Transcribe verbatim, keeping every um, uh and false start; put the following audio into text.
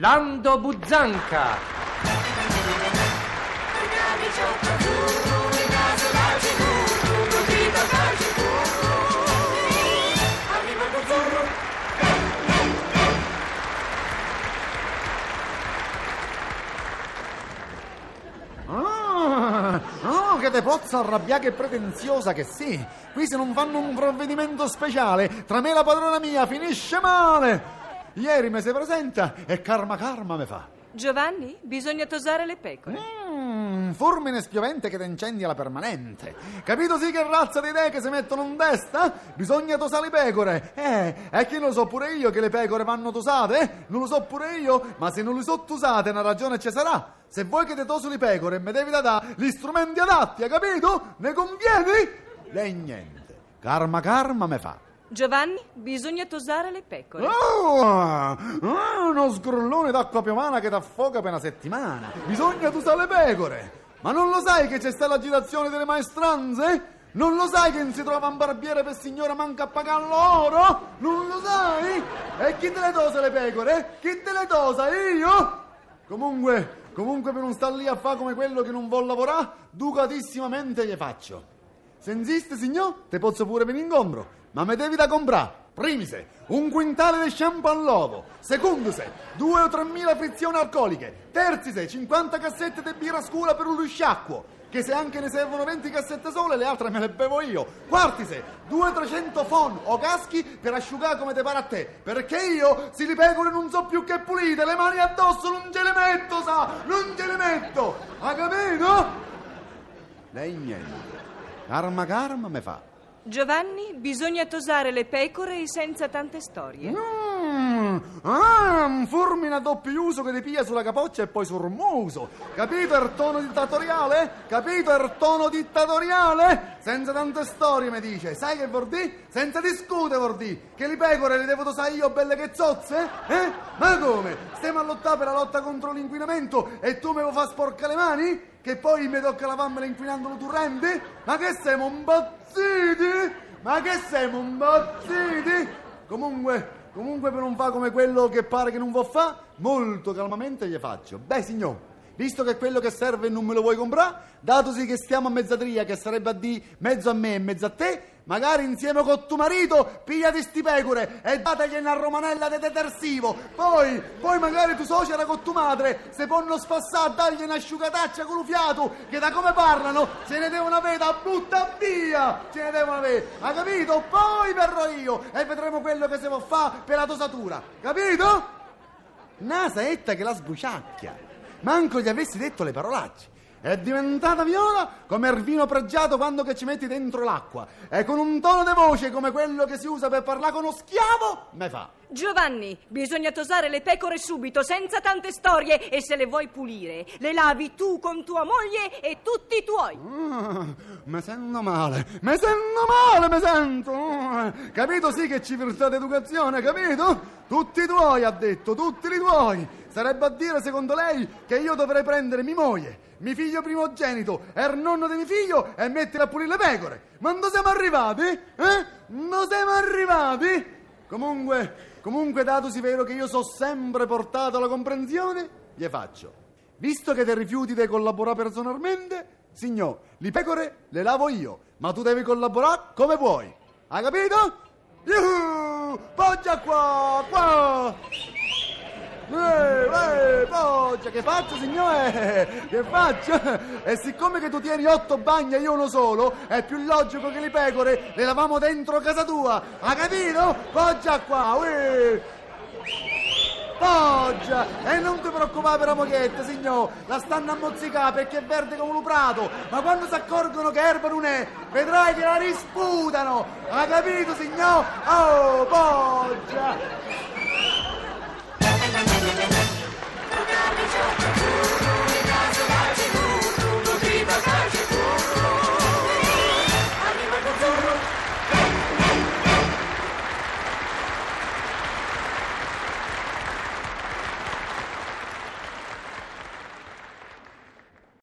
Lando Buzzanca. Ah, oh, che depozza arrabbiata e pretenziosa che sì! Qui se non fanno un provvedimento speciale, tra me e la padrona mia finisce male! Ieri me si presenta e karma karma me fa. Giovanni, bisogna tosare le pecore. Mmm, fulmine spiovente che te incendia la permanente. Capito sì che razza di idee che si mettono in testa? Bisogna tosare le pecore. Eh, e che non lo so pure io che le pecore vanno tosate? Non lo so pure io, ma se non le so tosate una ragione ci sarà. Se vuoi che te toso le pecore e mi devi da dare gli strumenti adatti, hai capito? Ne convieni? Lei niente. Karma karma me fa. Giovanni, bisogna tosare le pecore. Oh, oh, uno sgrollone d'acqua piovana che t'affoga per una settimana. Bisogna tosare le pecore. Ma non lo sai che c'è stata l'agitazione delle maestranze? Non lo sai che non si trova un barbiere per signora manca a pagare l'oro? Non lo sai? E chi te le tosa le pecore? Chi te le tosa? Io? Comunque, comunque per non star lì a fa come quello che non vuol lavorare, ducatissimamente gli faccio. Se insiste, signor, te posso pure venire ingombro. Ma me devi da comprare, primise, un quintale di champagne all'uovo, secondo se, due o tre mila frizioni alcoliche, terzi se, cinquanta cassette di birra scura per un lusciacquo, che se anche ne servono venti cassette sole, le altre me le bevo io, quarti se, due o trecento fon o caschi per asciugare come te pare a te, perché io, si li pecore non so più che pulite, le mani addosso non ce le metto, sa, non ce le metto, ha capito? Lei niente, karma karma me fa. Giovanni, bisogna tosare le pecore senza tante storie. Mm, ah, un fulmine a doppio uso che ti piglia sulla capoccia e poi sul muso. Capito il tono dittatoriale? Capito il tono dittatoriale? Senza tante storie, mi dice. Sai che vuol dire? Senza discutere vuol dire. Che le pecore le devo tosare io belle che zozze? Eh? Ma come? Stiamo a lottare per la lotta contro l'inquinamento e tu me lo fa sporcare le mani? Che poi mi tocca lavarmela inquinandolo tu rendi? Ma che siamo impazziti? Ma che siamo impazziti? Comunque, comunque per non fa come quello che pare che non vuol fa, molto calmamente gli faccio. Beh signor, visto che quello che serve non me lo vuoi comprare, datosi che stiamo a mezzadria, che sarebbe a di mezzo a me e mezzo a te, magari insieme con tuo marito pigliati sti pecore e dategli una romanella di detersivo. Poi, poi magari tu suocera con tua madre se ponno sfassare, dagli una asciugataccia con lo fiato, che da come parlano se ne devono avere da butta via, se ne devono avere, ha capito? Poi verrò io e vedremo quello che si può fare per la tosatura, capito? Una saetta che la sbuciacchia, manco gli avessi detto le parolacce. È diventata viola come il vino pregiato quando che ci metti dentro l'acqua e con un tono di voce come quello che si usa per parlare con uno schiavo, me fa. Giovanni, bisogna tosare le pecore subito, senza tante storie, e se le vuoi pulire, le lavi tu con tua moglie e tutti i tuoi. Mm, me sento male, me sento male, me sento. Mm, capito sì che ci virtà d'educazione, capito? Tutti i tuoi, ha detto, tutti i tuoi. Sarebbe a dire, secondo lei, che io dovrei prendere mia moglie, mi figlio primogenito, e il nonno di mio figlio e mettere a pulire le pecore. Ma non siamo arrivati? Eh? Non siamo arrivati? Comunque, comunque datosi vero che io so sempre portato alla comprensione, gli faccio. Visto che te rifiuti di collaborare personalmente, signor, le pecore le lavo io, ma tu devi collaborare come vuoi. Hai capito? Yuhu! Poggia qua! Qua! Eh, eh, poggia, che faccio signore? Che faccio? E siccome che tu tieni otto bagni e io uno solo, è più logico che le pecore le lavamo dentro casa tua, ha capito? Poggia qua, eh. Poggia, e non ti preoccupare per la moglietta signor, la stanno a mozzicare perché è verde come un prato, ma quando si accorgono che erba non è, vedrai che la risputano, ha capito signor? Oh, poggia! I'm